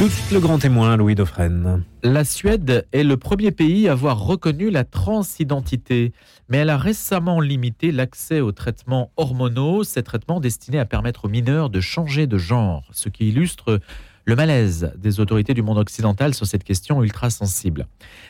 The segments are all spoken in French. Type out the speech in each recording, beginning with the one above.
Tout de suite le grand témoin, Louis Dauphren. La Suède est le premier pays à avoir reconnu la transidentité, mais elle a récemment limité l'accès aux traitements hormonaux, ces traitements destinés à permettre aux mineurs de changer de genre, ce qui illustre le malaise des autorités du monde occidental sur cette question ultra sensible.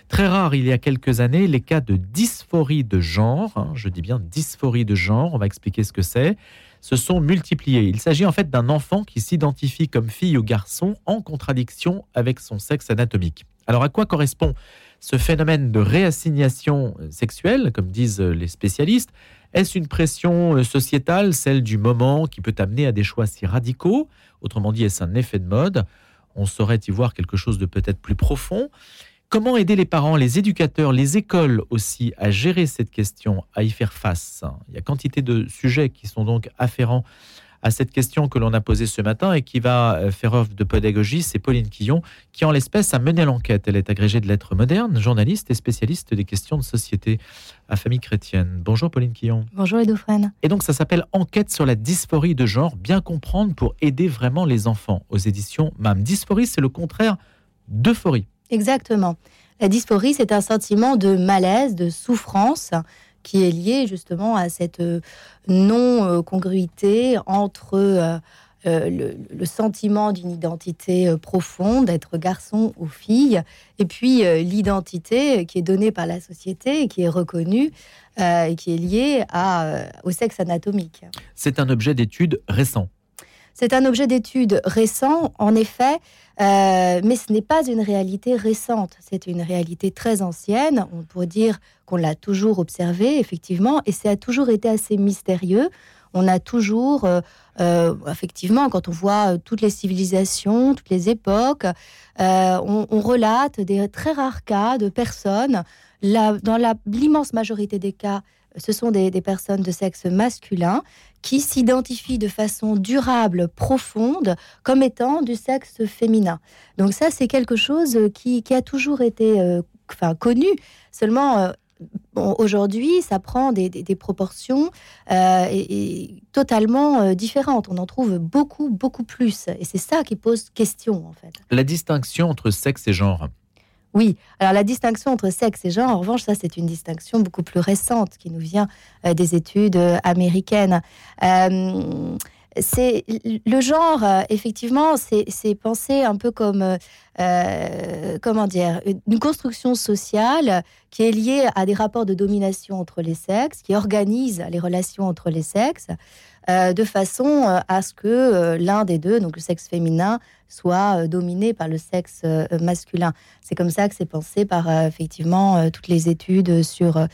Très rare, il y a quelques années, les cas de dysphorie de genre, je dis bien dysphorie de genre, on va expliquer ce que c'est, se sont multipliés. Il s'agit en fait d'un enfant qui s'identifie comme fille ou garçon en contradiction avec son sexe anatomique. Alors à quoi correspond ce phénomène de réassignation sexuelle, comme disent les spécialistes? Est-ce une pression sociétale, celle du moment, qui peut amener à des choix si radicaux? Autrement dit, est-ce un effet de mode? On saurait y voir quelque chose de peut-être plus profond. Comment aider les parents, les éducateurs, les écoles aussi à gérer cette question, à y faire face? Il y a quantité de sujets qui sont donc afférents à cette question que l'on a posée ce matin et qui va faire œuvre de pédagogie. C'est Pauline Quillon qui, en l'espèce, a mené l'enquête. Elle est agrégée de lettres modernes, journaliste et spécialiste des questions de société à famille chrétienne. Bonjour Pauline Quillon. Bonjour les Dauphren. Et donc ça s'appelle Enquête sur la dysphorie de genre, bien comprendre pour aider vraiment les enfants, aux éditions MAM. Dysphorie, c'est le contraire d'euphorie. Exactement. La dysphorie, c'est un sentiment de malaise, de souffrance qui est lié justement à cette non-congruité entre le sentiment d'une identité profonde, d'être garçon ou fille, et puis l'identité qui est donnée par la société, qui est reconnue, et qui est liée au sexe anatomique. C'est un objet d'étude récent. C'est un objet d'étude récent, en effet, mais ce n'est pas une réalité récente. C'est une réalité très ancienne. On pourrait dire qu'on l'a toujours observée, effectivement, et ça a toujours été assez mystérieux. On a toujours, effectivement, quand on voit toutes les civilisations, toutes les époques, on relate des très rares cas de personnes. Dans l'immense majorité des cas, ce sont des personnes de sexe masculin qui s'identifient de façon durable, profonde, comme étant du sexe féminin. Donc ça, c'est quelque chose qui a toujours été connu. Seulement, aujourd'hui, ça prend des proportions et totalement différentes. On en trouve beaucoup, beaucoup plus. Et c'est ça qui pose question, en fait. La distinction entre sexe et genre. Oui, alors la distinction entre sexe et genre, en revanche, ça c'est une distinction beaucoup plus récente qui nous vient des études américaines. C'est le genre, effectivement, c'est pensé un peu comme une construction sociale qui est liée à des rapports de domination entre les sexes, qui organise les relations entre les sexes, de façon à ce que l'un des deux, donc le sexe féminin, soit dominé par le sexe masculin. C'est comme ça que c'est pensé par, effectivement, toutes les études sur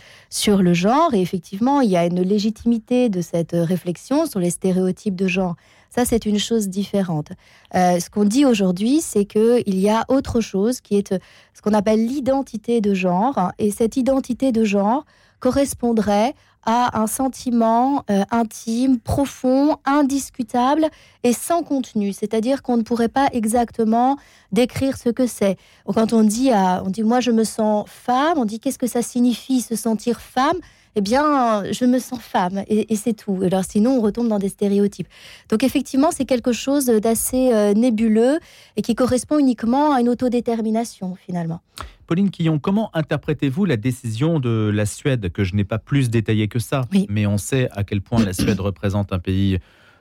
le genre. Et effectivement, il y a une légitimité de cette réflexion sur les stéréotypes de genre. Ça, c'est une chose différente. Ce qu'on dit aujourd'hui, c'est qu'il y a autre chose qui est ce qu'on appelle l'identité de genre. Et cette identité de genre correspondrait à un sentiment intime, profond, indiscutable et sans contenu. C'est-à-dire qu'on ne pourrait pas exactement décrire ce que c'est. Quand on dit « moi je me sens femme », on dit « qu'est-ce que ça signifie se sentir femme ?» Eh bien, je me sens femme, et c'est tout. Alors sinon, on retombe dans des stéréotypes. Donc effectivement, c'est quelque chose d'assez nébuleux et qui correspond uniquement à une autodétermination, finalement. Pauline Quillon, comment interprétez-vous la décision de la Suède, que je n'ai pas plus détaillée que ça, oui. Mais on sait à quel point la Suède représente un pays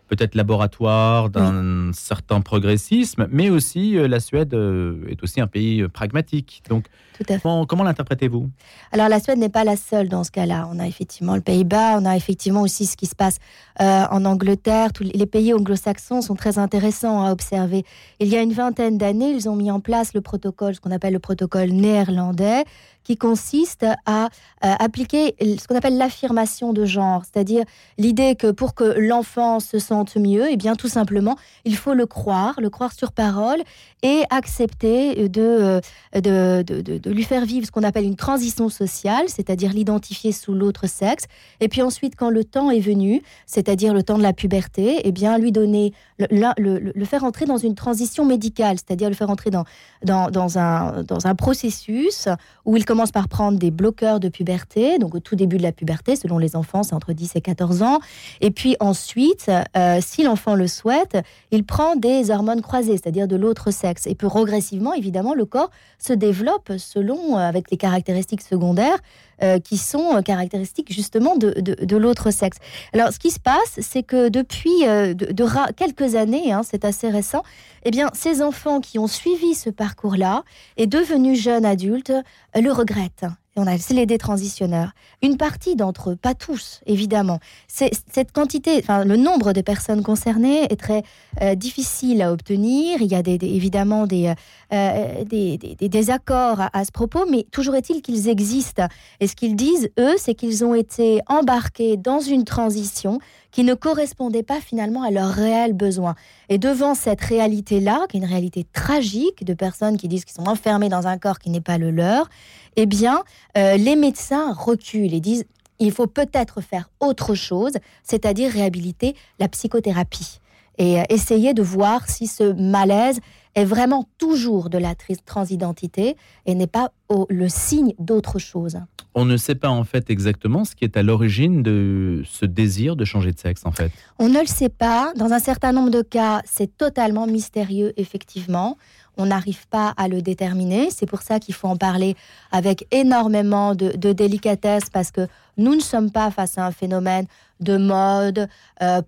peut-être laboratoire d'un certain progressisme, mais aussi la Suède est aussi un pays pragmatique. Donc, comment l'interprétez-vous? Alors, la Suède n'est pas la seule dans ce cas-là. On a effectivement le Pays-Bas, on a effectivement aussi ce qui se passe en Angleterre. Tous les pays anglo-saxons sont très intéressants à observer. Il y a une vingtaine d'années, ils ont mis en place le protocole, ce qu'on appelle le protocole néerlandais, qui consiste à appliquer ce qu'on appelle l'affirmation de genre, c'est-à-dire l'idée que pour que l'enfant se sente mieux, eh bien tout simplement, il faut le croire sur parole et accepter de lui faire vivre ce qu'on appelle une transition sociale, c'est-à-dire l'identifier sous l'autre sexe, et puis ensuite, quand le temps est venu, c'est-à-dire le temps de la puberté, eh bien lui donner, le faire entrer dans une transition médicale, c'est-à-dire le faire entrer dans un processus où il commence commence par prendre des bloqueurs de puberté, donc au tout début de la puberté, selon les enfants, c'est entre 10 et 14 ans. Et puis ensuite, si l'enfant le souhaite, il prend des hormones croisées, c'est-à-dire de l'autre sexe. Et puis progressivement, évidemment, le corps se développe selon, avec les caractéristiques secondaires, qui sont caractéristiques justement de l'autre sexe. Alors, ce qui se passe, c'est que depuis quelques années, hein, c'est assez récent, eh bien, ces enfants qui ont suivi ce parcours-là et devenus jeunes adultes le regrettent. C'est les détransitionneurs. Une partie d'entre eux, pas tous, évidemment. Cette quantité, enfin, le nombre de personnes concernées est très difficile à obtenir. Il y a évidemment des désaccords à ce propos, mais toujours est-il qu'ils existent. Et ce qu'ils disent, eux, c'est qu'ils ont été embarqués dans une transition qui ne correspondait pas finalement à leurs réels besoins. Et devant cette réalité-là, qui est une réalité tragique de personnes qui disent qu'ils sont enfermés dans un corps qui n'est pas le leur, eh bien, les médecins reculent et disent il faut peut-être faire autre chose, c'est-à-dire réhabiliter la psychothérapie et essayer de voir si ce malaise est vraiment toujours de la transidentité et n'est pas le signe d'autre chose. On ne sait pas en fait exactement ce qui est à l'origine de ce désir de changer de sexe en fait. On ne le sait pas. Dans un certain nombre de cas, c'est totalement mystérieux effectivement. On n'arrive pas à le déterminer. C'est pour ça qu'il faut en parler avec énormément de délicatesse parce que nous ne sommes pas face à un phénomène de mode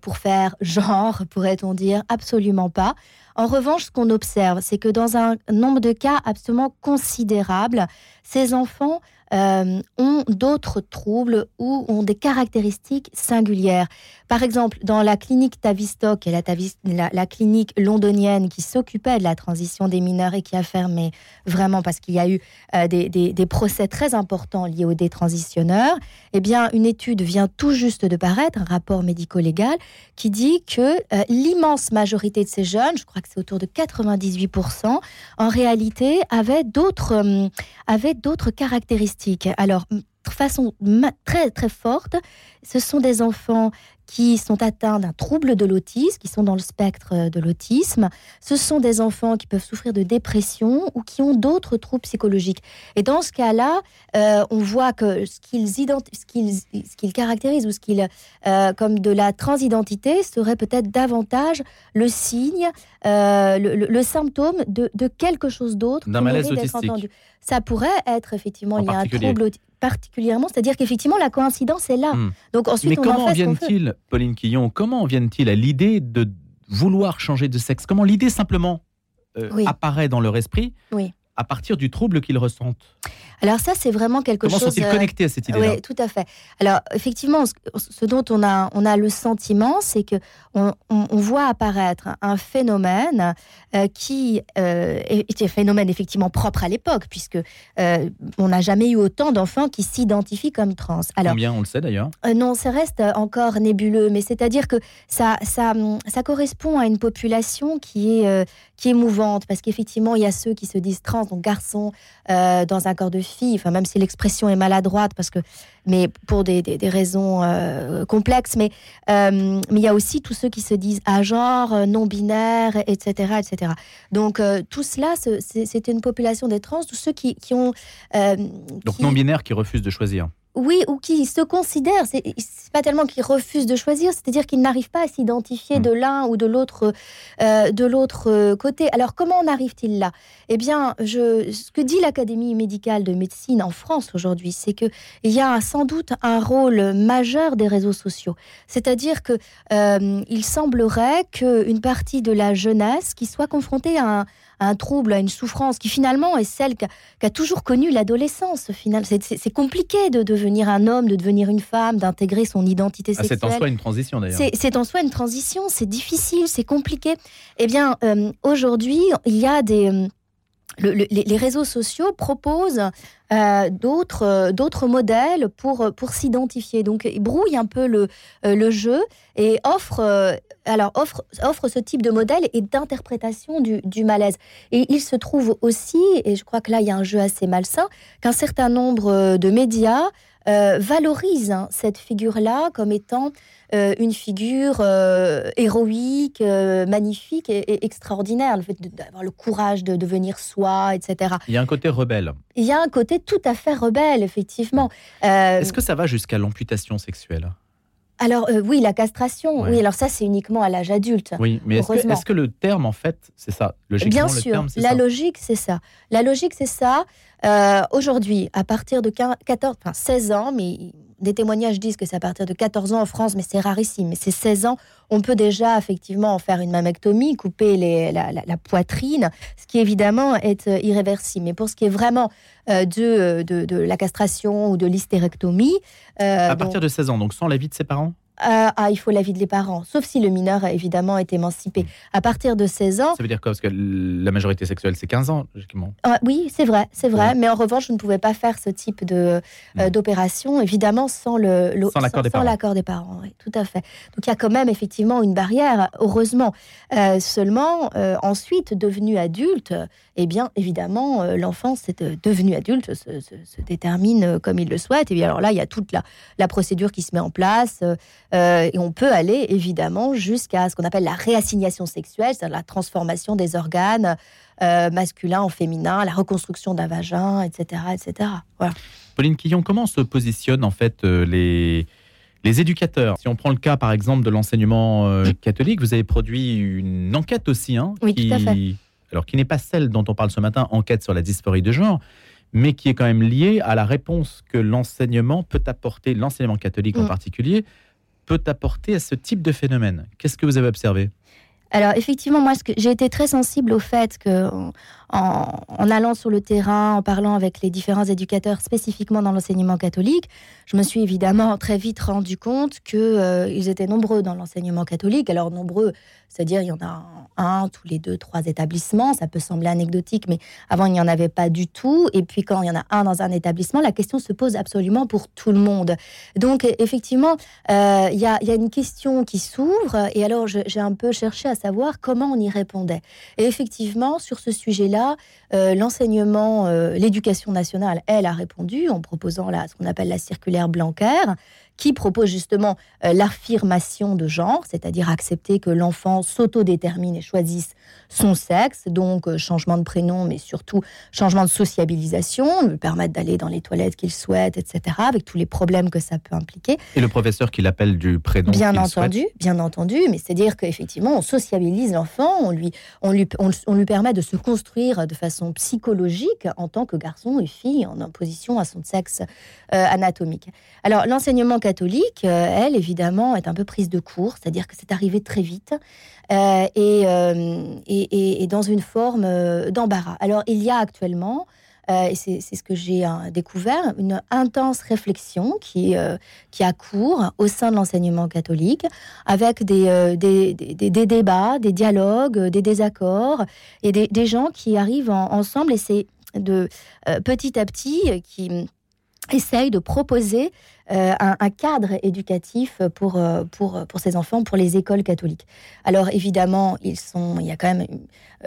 pour faire genre, pourrait-on dire, absolument pas. En revanche, ce qu'on observe, c'est que dans un nombre de cas absolument considérable, ces enfants ont d'autres troubles ou ont des caractéristiques singulières. Par exemple, dans la clinique Tavistock, et la clinique londonienne qui s'occupait de la transition des mineurs et qui a fermé vraiment parce qu'il y a eu des procès très importants liés aux détransitionneurs, eh bien, une étude vient tout juste de paraître, un rapport médico-légal, qui dit que l'immense majorité de ces jeunes, je crois que c'est autour de 98%, en réalité, avaient d'autres caractéristiques. Alors, de façon très, très forte, ce sont des enfants qui sont atteints d'un trouble de l'autisme, qui sont dans le spectre de l'autisme. Ce sont des enfants qui peuvent souffrir de dépression ou qui ont d'autres troubles psychologiques. Et dans ce cas-là, on voit que ce qu'ils caractérisent ou ce qu'ils comme de la transidentité serait peut-être davantage le signe, le symptôme de quelque chose d'autre. D'un malaise autistique. Ça pourrait être effectivement lié à un trouble autistique. Particulièrement, c'est-à-dire qu'effectivement la coïncidence est là. Donc ensuite, mais comment viennent-ils, Pauline Quillon, comment viennent-ils à l'idée de vouloir changer de sexe? Comment l'idée simplement apparaît dans leur esprit à partir du trouble qu'ils ressentent? Alors ça, c'est vraiment quelque chose... Comment sont-ils connectés à cette idée-là? Oui, tout à fait. Alors, effectivement, ce dont on a le sentiment, c'est qu'on voit apparaître un phénomène qui est un phénomène effectivement propre à l'époque, puisque on n'a jamais eu autant d'enfants qui s'identifient comme trans. Alors, combien on le sait d'ailleurs? Non, ça reste encore nébuleux, mais c'est-à-dire que ça correspond à une population qui est mouvante, parce qu'effectivement, il y a ceux qui se disent trans, donc garçons, dans un corps de filles, enfin, même si l'expression est maladroite, mais pour des raisons complexes, mais il y a aussi tous ceux qui se disent agents, non-binaires, etc., etc. Donc, tout cela, c'est une population des trans, tous ceux qui ont... Donc, non-binaires qui refusent de choisir. Oui, ou qui se considèrent, c'est pas tellement qu'ils refusent de choisir, c'est-à-dire qu'ils n'arrivent pas à s'identifier de l'un ou de l'autre côté. Alors, comment en arrive-t-il là? Eh bien, ce que dit l'Académie médicale de médecine en France aujourd'hui, c'est qu'il y a sans doute un rôle majeur des réseaux sociaux. C'est-à-dire qu'il semblerait qu'une partie de la jeunesse qui soit confrontée à un trouble, à une souffrance qui finalement est celle qu'a toujours connue l'adolescence. C'est compliqué de devenir un homme, de devenir une femme, d'intégrer son identité sexuelle. C'est en soi une transition d'ailleurs. C'est en soi une transition, c'est difficile, c'est compliqué. Eh bien, aujourd'hui, il y a les réseaux sociaux proposent d'autres modèles pour s'identifier. Donc, ils brouillent un peu le jeu et offrent alors offre ce type de modèle et d'interprétation du malaise. Et il se trouve aussi, et je crois que là il y a un jeu assez malsain, qu'un certain nombre de médias valorisent cette figure-là comme étant une figure héroïque, magnifique et extraordinaire. Le fait d'avoir le courage de devenir soi, etc. Il y a un côté rebelle. Il y a un côté tout à fait rebelle, effectivement. Est-ce que ça va jusqu'à l'amputation sexuelle ? Alors oui, la castration. Ouais. Oui, alors ça c'est uniquement à l'âge adulte. Oui, mais est-ce que le terme en fait, c'est ça. Logiquement, bien sûr, le terme, c'est ça. Logique, c'est ça. La logique, c'est ça. Aujourd'hui, à partir de 16 ans, mais des témoignages disent que c'est à partir de 14 ans en France, mais c'est rarissime. Mais c'est 16 ans, on peut déjà effectivement en faire une mammectomie, couper la poitrine, ce qui évidemment est irréversible. Mais pour ce qui est vraiment de la castration ou de l'hystérectomie... à partir de 16 ans, donc sans l'avis de ses parents ? Il faut l'avis des parents, sauf si le mineur évidemment est émancipé. À partir de 16 ans... Ça veut dire quoi ? Parce que la majorité sexuelle, c'est 15 ans, logiquement. Oui, c'est vrai. Ouais. Mais en revanche, je ne pouvais pas faire ce type d'opération, évidemment, sans l'accord des parents. Oui, tout à fait. Donc, il y a quand même, effectivement, une barrière, heureusement. Seulement, ensuite, devenu adulte, eh bien, évidemment, l'enfant, devenu adulte, se détermine comme il le souhaite. Et bien, alors là, il y a toute la procédure qui se met en place... et on peut aller, évidemment, jusqu'à ce qu'on appelle la réassignation sexuelle, c'est-à-dire la transformation des organes masculins en féminins, la reconstruction d'un vagin, etc. etc. Voilà. Pauline Quillon, comment se positionnent, en fait, les éducateurs ? Si on prend le cas, par exemple, de l'enseignement catholique, vous avez produit une enquête aussi, oui, tout à fait. Alors, qui n'est pas celle dont on parle ce matin, enquête sur la dysphorie de genre, mais qui est quand même liée à la réponse que l'enseignement peut apporter, l'enseignement catholique en particulier, peut apporter à ce type de phénomène. Qu'est-ce que vous avez observé ? Alors, effectivement, moi, j'ai été très sensible au fait qu'en allant sur le terrain, en parlant avec les différents éducateurs, spécifiquement dans l'enseignement catholique, je me suis évidemment très vite rendu compte qu'ils étaient nombreux dans l'enseignement catholique. Alors, nombreux, c'est-à-dire, il y en a un tous les 2-3 établissements. Ça peut sembler anecdotique, mais avant, il n'y en avait pas du tout. Et puis, quand il y en a un dans un établissement, la question se pose absolument pour tout le monde. Donc, effectivement, il y a une question qui s'ouvre. Et alors, j'ai un peu cherché à savoir comment on y répondait. Et effectivement, sur ce sujet-là, l'enseignement, l'éducation nationale, elle a répondu en proposant ce qu'on appelle la circulaire Blanquer, qui propose justement l'affirmation de genre, c'est-à-dire accepter que l'enfant s'autodétermine et choisisse son sexe, donc changement de prénom, mais surtout changement de sociabilisation, lui permettre d'aller dans les toilettes qu'il souhaite, etc., avec tous les problèmes que ça peut impliquer. Et le professeur qui l'appelle du prénom qu'il souhaite. Bien entendu, mais c'est-à-dire qu'effectivement, on sociabilise l'enfant, on lui permet de se construire de façon psychologique en tant que garçon et fille, en opposition à son sexe anatomique. Alors, l'enseignement catholique, elle, évidemment, est un peu prise de court, c'est-à-dire que c'est arrivé très vite et dans une forme d'embarras. Alors, il y a actuellement, et c'est ce que j'ai découvert, une intense réflexion qui a cours au sein de l'enseignement catholique, avec des débats, des dialogues, des désaccords, et des gens qui arrivent ensemble, et c'est petit à petit qui essaye de proposer un cadre éducatif pour ces enfants, pour les écoles catholiques. Alors évidemment, il y a quand même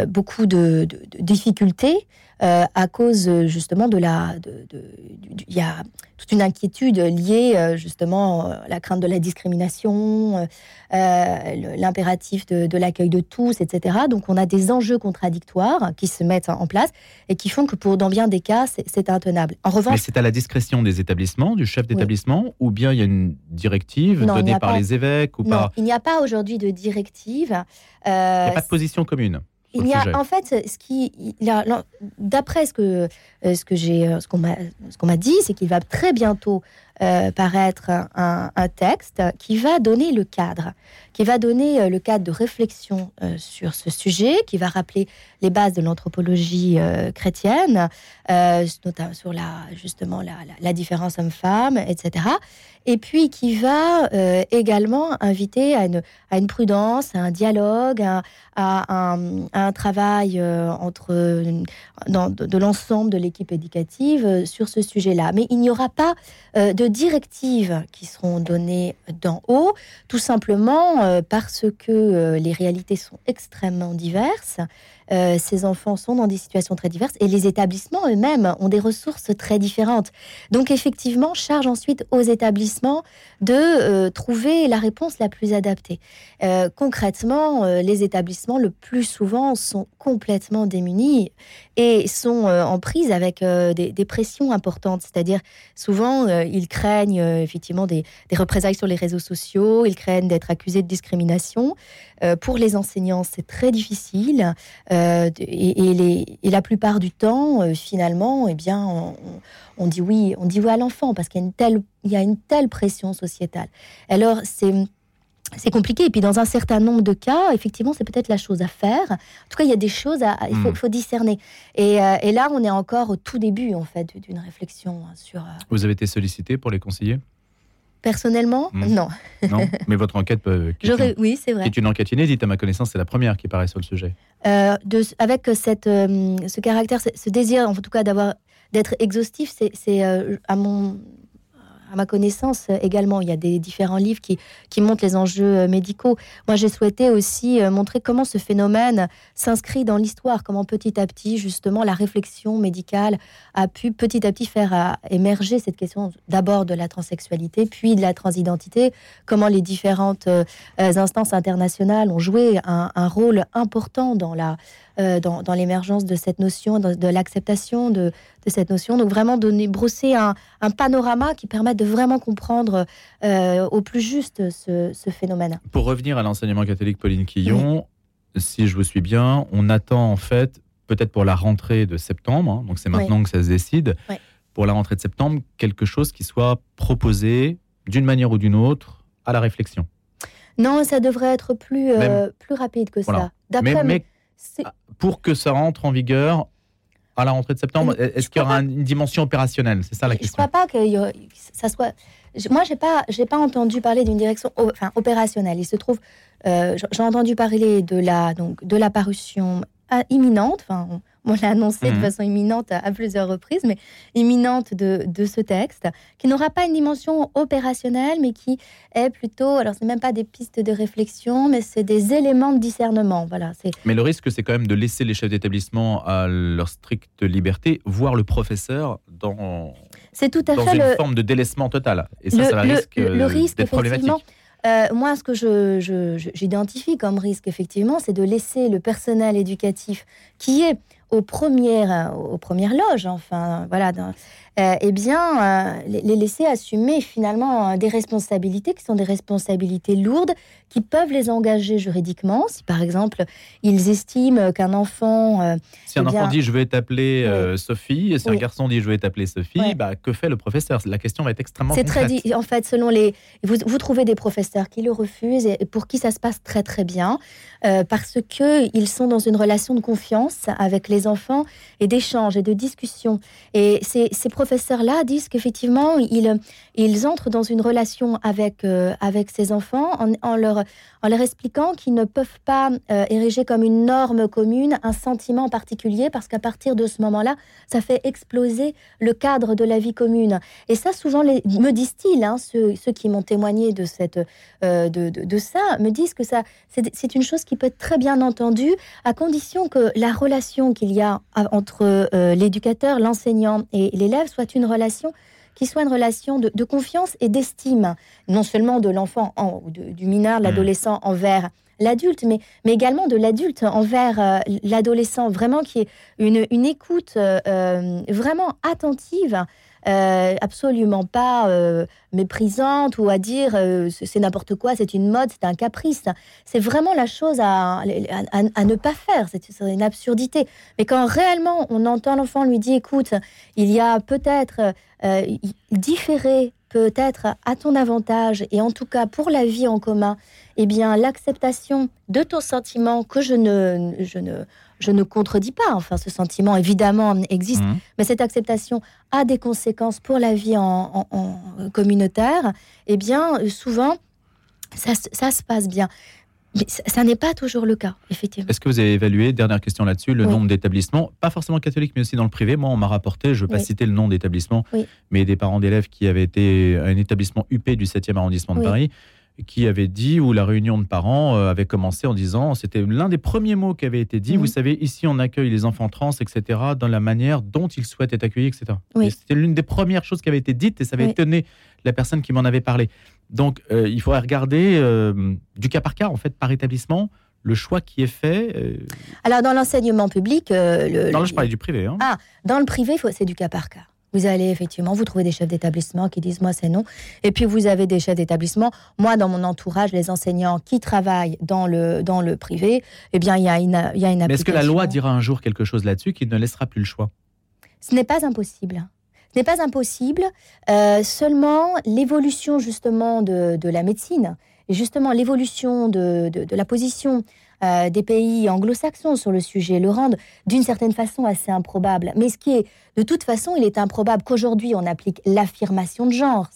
beaucoup de difficultés à cause justement il y a toute une inquiétude liée justement à la crainte de la discrimination, l'impératif de l'accueil de tous, etc. Donc on a des enjeux contradictoires qui se mettent en place et qui font que dans bien des cas, c'est intenable. En revanche, mais c'est à la discrétion des établissements, du chef d'établissement, oui. Ou bien il y a une directive donnée par les évêques ou par... Il n'y a pas aujourd'hui de directive. Il n'y a pas de position commune. Il y a, en fait, d'après ce qu'on m'a dit, c'est qu'il va très bientôt paraître un texte qui va donner le cadre, de réflexion sur ce sujet, qui va rappeler les bases de l'anthropologie chrétienne, notamment sur la différence homme-femme, etc. Et puis qui va également inviter à une prudence, à un dialogue, à un travail de l'ensemble de l'équipe éducative sur ce sujet-là. Mais il n'y aura pas de directives qui seront données d'en haut, tout simplement parce que les réalités sont extrêmement diverses. Ces enfants sont dans des situations très diverses et les établissements eux-mêmes ont des ressources très différentes. Donc effectivement, charge ensuite aux établissements de trouver la réponse la plus adaptée. Concrètement, les établissements le plus souvent sont complètement démunis et sont en prise avec des pressions importantes. C'est-à-dire souvent, ils craignent effectivement des représailles sur les réseaux sociaux, ils craignent d'être accusés de discrimination. Pour les enseignants, c'est très difficile. Et la plupart du temps, finalement, eh bien, on dit oui à l'enfant parce qu'il y a une telle pression sociétale. Alors, c'est compliqué. Et puis, dans un certain nombre de cas, effectivement, c'est peut-être la chose à faire. En tout cas, il y a des choses à... Il faut discerner. Et là, on est encore au tout début, en fait, d'une réflexion sur... Vous avez été sollicité pour les conseiller ? Personnellement, non. Non, mais votre enquête, oui, c'est vrai, qui est une enquête inédite à ma connaissance, c'est la première qui paraît sur le sujet. Avec ce caractère, ce désir, en tout cas, d'être exhaustif, c'est à ma connaissance également. Il y a des différents livres qui montrent les enjeux médicaux. Moi, j'ai souhaité aussi montrer comment ce phénomène s'inscrit dans l'histoire, comment petit à petit, justement, la réflexion médicale a pu petit à petit faire émerger cette question d'abord de la transsexualité, puis de la transidentité, comment les différentes instances internationales ont joué un rôle important dans l'émergence de cette notion, de l'acceptation de cette notion. Donc vraiment brosser un panorama qui permette de vraiment comprendre au plus juste ce phénomène. Pour revenir à l'enseignement catholique, Pauline Quillon, si je vous suis bien, on attend en fait, peut-être pour la rentrée de septembre, donc c'est maintenant que ça se décide, pour la rentrée de septembre, quelque chose qui soit proposé d'une manière ou d'une autre à la réflexion. Non, ça devrait être plus rapide que ça. D'après pour que ça rentre en vigueur à la rentrée de septembre, est-ce qu'il y aura une dimension opérationnelle ? C'est ça la question. Je ne crois pas que ça soit... Moi, j'ai pas entendu parler d'une direction opérationnelle. Il se trouve... j'ai entendu parler de la parution imminente, on l'a annoncé de façon imminente à plusieurs reprises, mais imminente de ce texte, qui n'aura pas une dimension opérationnelle, mais qui est plutôt... Alors, ce n'est même pas des pistes de réflexion, mais c'est des éléments de discernement. Voilà, mais le risque, c'est quand même de laisser les chefs d'établissement à leur stricte liberté, voire le professeur dans une forme de délaissement total. Et ça risque d'être problématique. Moi, ce que j'identifie comme risque, effectivement, c'est de laisser le personnel éducatif qui est aux premières loges, les laisser assumer finalement des responsabilités qui sont des responsabilités lourdes, qui peuvent les engager juridiquement. Si par exemple, ils estiment qu'un enfant... enfant dit « je veux t'appeler Sophie », et si un garçon dit « je veux t'appeler Sophie », que fait le professeur ? La question va être extrêmement concrète. En fait, selon vous trouvez des professeurs qui le refusent et pour qui ça se passe très très bien, parce qu'ils sont dans une relation de confiance avec les enfants et d'échanges et de discussions. Et ces professeurs-là disent qu'effectivement, ils entrent dans une relation avec ces enfants en leur expliquant qu'ils ne peuvent pas ériger comme une norme commune un sentiment particulier parce qu'à partir de ce moment-là, ça fait exploser le cadre de la vie commune. Et ça, souvent, me disent-ils, ceux qui m'ont témoigné de ça, me disent que ça, c'est une chose qui peut être très bien entendue à condition que la relation qu'il y a entre l'éducateur, l'enseignant et l'élève soit une relation qui soit une relation de confiance et d'estime, non seulement de l'enfant du mineur, l'adolescent envers l'adulte, mais également de l'adulte envers l'adolescent, vraiment qui est une écoute vraiment attentive, absolument pas méprisante ou à dire c'est n'importe quoi, c'est une mode, c'est un caprice. C'est vraiment la chose à ne pas faire, c'est une absurdité. Mais quand réellement on entend l'enfant lui dire « écoute, il y a peut-être différé, peut-être à ton avantage et en tout cas pour la vie en commun, eh bien l'acceptation de ton sentiment que je ne contredis pas, ce sentiment évidemment existe, mais cette acceptation a des conséquences pour la vie en communautaire, eh bien souvent ça se passe bien. Mais ça n'est pas toujours le cas, effectivement. Est-ce que vous avez évalué, dernière question là-dessus, le nombre d'établissements, pas forcément catholiques, mais aussi dans le privé. Moi, on m'a rapporté, je ne vais pas citer le nom d'établissement, mais des parents d'élèves qui avaient été à un établissement UP du 7e arrondissement de Paris, qui avait dit, où la réunion de parents avait commencé en disant, c'était l'un des premiers mots qui avait été dit, vous savez, ici on accueille les enfants trans, etc., dans la manière dont ils souhaitent être accueillis, etc. Oui. Et c'était l'une des premières choses qui avait été dite, et ça avait étonné la personne qui m'en avait parlé. Donc, il faudrait regarder du cas par cas, en fait, par établissement, le choix qui est fait. Alors, dans l'enseignement public... non, là, je parlais du privé. Hein. Ah, dans le privé, c'est du cas par cas. Vous allez effectivement, vous trouvez des chefs d'établissement qui disent « moi, c'est non ». Et puis, vous avez des chefs d'établissement. Moi, dans mon entourage, les enseignants qui travaillent dans le privé, eh bien, il y a une application. Mais est-ce que la loi dira un jour quelque chose là-dessus qui ne laissera plus le choix ? Ce n'est pas impossible. Ce n'est pas impossible. Seulement, l'évolution, justement, de la médecine, et justement, l'évolution de la position... des pays anglo-saxons sur le sujet le rendent d'une certaine façon assez improbable. Mais ce qui est, de toute façon, il est improbable qu'aujourd'hui on applique l'affirmation de genre,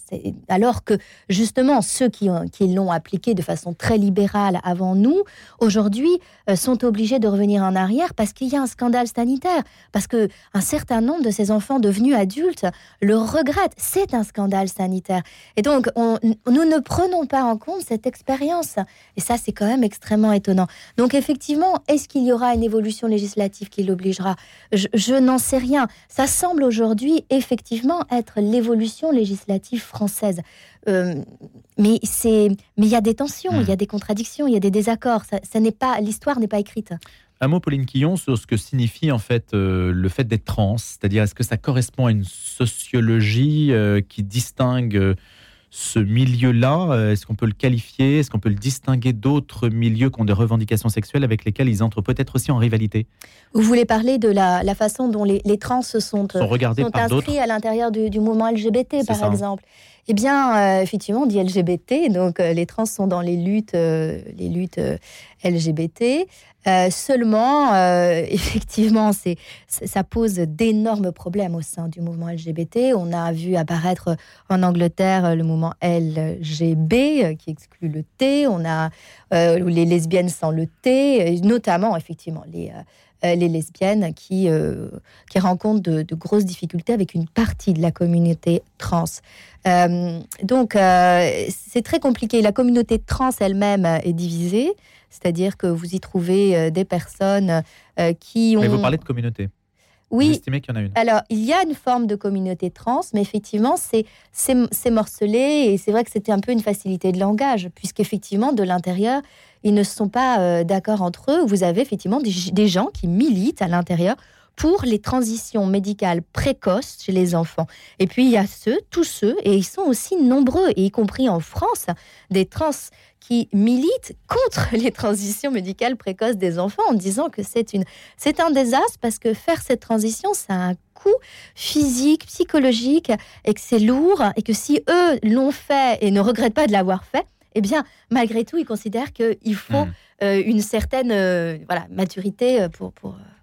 alors que justement ceux qui l'ont appliqué de façon très libérale avant nous, aujourd'hui sont obligés de revenir en arrière parce qu'il y a un scandale sanitaire, parce qu'un certain nombre de ces enfants devenus adultes le regrettent. C'est un scandale sanitaire. Et donc, nous ne prenons pas en compte cette expérience. Et ça, c'est quand même extrêmement étonnant. Donc effectivement, est-ce qu'il y aura une évolution législative qui l'obligera ? Je n'en sais rien. Ça semble aujourd'hui effectivement être l'évolution législative française. Mais il y a des tensions, il y a des contradictions, il y a des désaccords. L'histoire n'est pas écrite. Un mot, Pauline Quillon, sur ce que signifie en fait le fait d'être trans. C'est-à-dire, est-ce que ça correspond à une sociologie qui distingue... ce milieu-là, est-ce qu'on peut le qualifier ? Est-ce qu'on peut le distinguer d'autres milieux qui ont des revendications sexuelles avec lesquelles ils entrent peut-être aussi en rivalité ? Vous voulez parler de la façon dont les trans sont regardés sont inscrits d'autres. À l'intérieur du mouvement LGBT, exemple. Eh bien, effectivement, on dit LGBT, donc les trans sont dans les luttes LGBT. Seulement, effectivement, ça pose d'énormes problèmes au sein du mouvement LGBT. On a vu apparaître en Angleterre le mouvement LGB qui exclut le T. On a les lesbiennes sans le T, notamment, effectivement, les lesbiennes qui rencontrent de grosses difficultés avec une partie de la communauté trans. C'est très compliqué. La communauté trans elle-même est divisée, c'est-à-dire que vous y trouvez des personnes qui ont... Mais vous parlez de communauté. Oui. Vous estimez qu'il y en a une. Alors, il y a une forme de communauté trans, mais effectivement, c'est morcelé, et c'est vrai que c'était un peu une facilité de langage, puisqu'effectivement, de l'intérieur, ils ne sont pas d'accord entre eux. Vous avez effectivement des gens qui militent à l'intérieur pour les transitions médicales précoces chez les enfants. Et puis, il y a tous ceux, et ils sont aussi nombreux, et y compris en France, des trans qui militent contre les transitions médicales précoces des enfants en disant que c'est un désastre parce que faire cette transition, ça a un coût physique, psychologique, et que c'est lourd, et que si eux l'ont fait et ne regrettent pas de l'avoir fait, eh bien, malgré tout, ils considèrent qu'il faut une certaine maturité pour...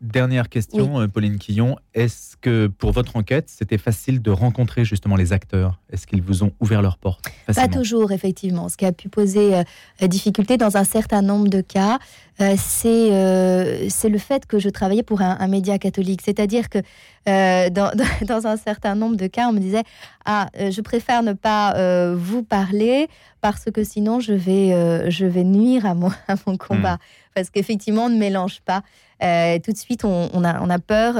Dernière question, Pauline Quillon. Est-ce que, pour votre enquête, c'était facile de rencontrer justement les acteurs ? Est-ce qu'ils vous ont ouvert leurs portes facilement ? Pas toujours, effectivement. Ce qui a pu poser difficulté dans un certain nombre de cas, c'est le fait que je travaillais pour un média catholique. C'est-à-dire que dans un certain nombre de cas, on me disait « Ah, je préfère ne pas vous parler parce que sinon je vais nuire à mon combat. » Parce qu'effectivement, on ne mélange pas. Tout de suite, on a peur.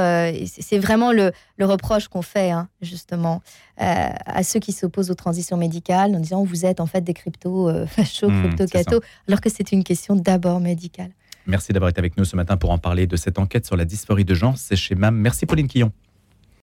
C'est vraiment le reproche qu'on fait, justement, à ceux qui s'opposent aux transitions médicales, en disant « Vous êtes en fait des crypto-fachos, crypto-cathos », alors que c'est une question d'abord médicale. Merci d'avoir été avec nous ce matin pour en parler de cette enquête sur la dysphorie de genre. C'est chez MAM. Merci Pauline Quillon.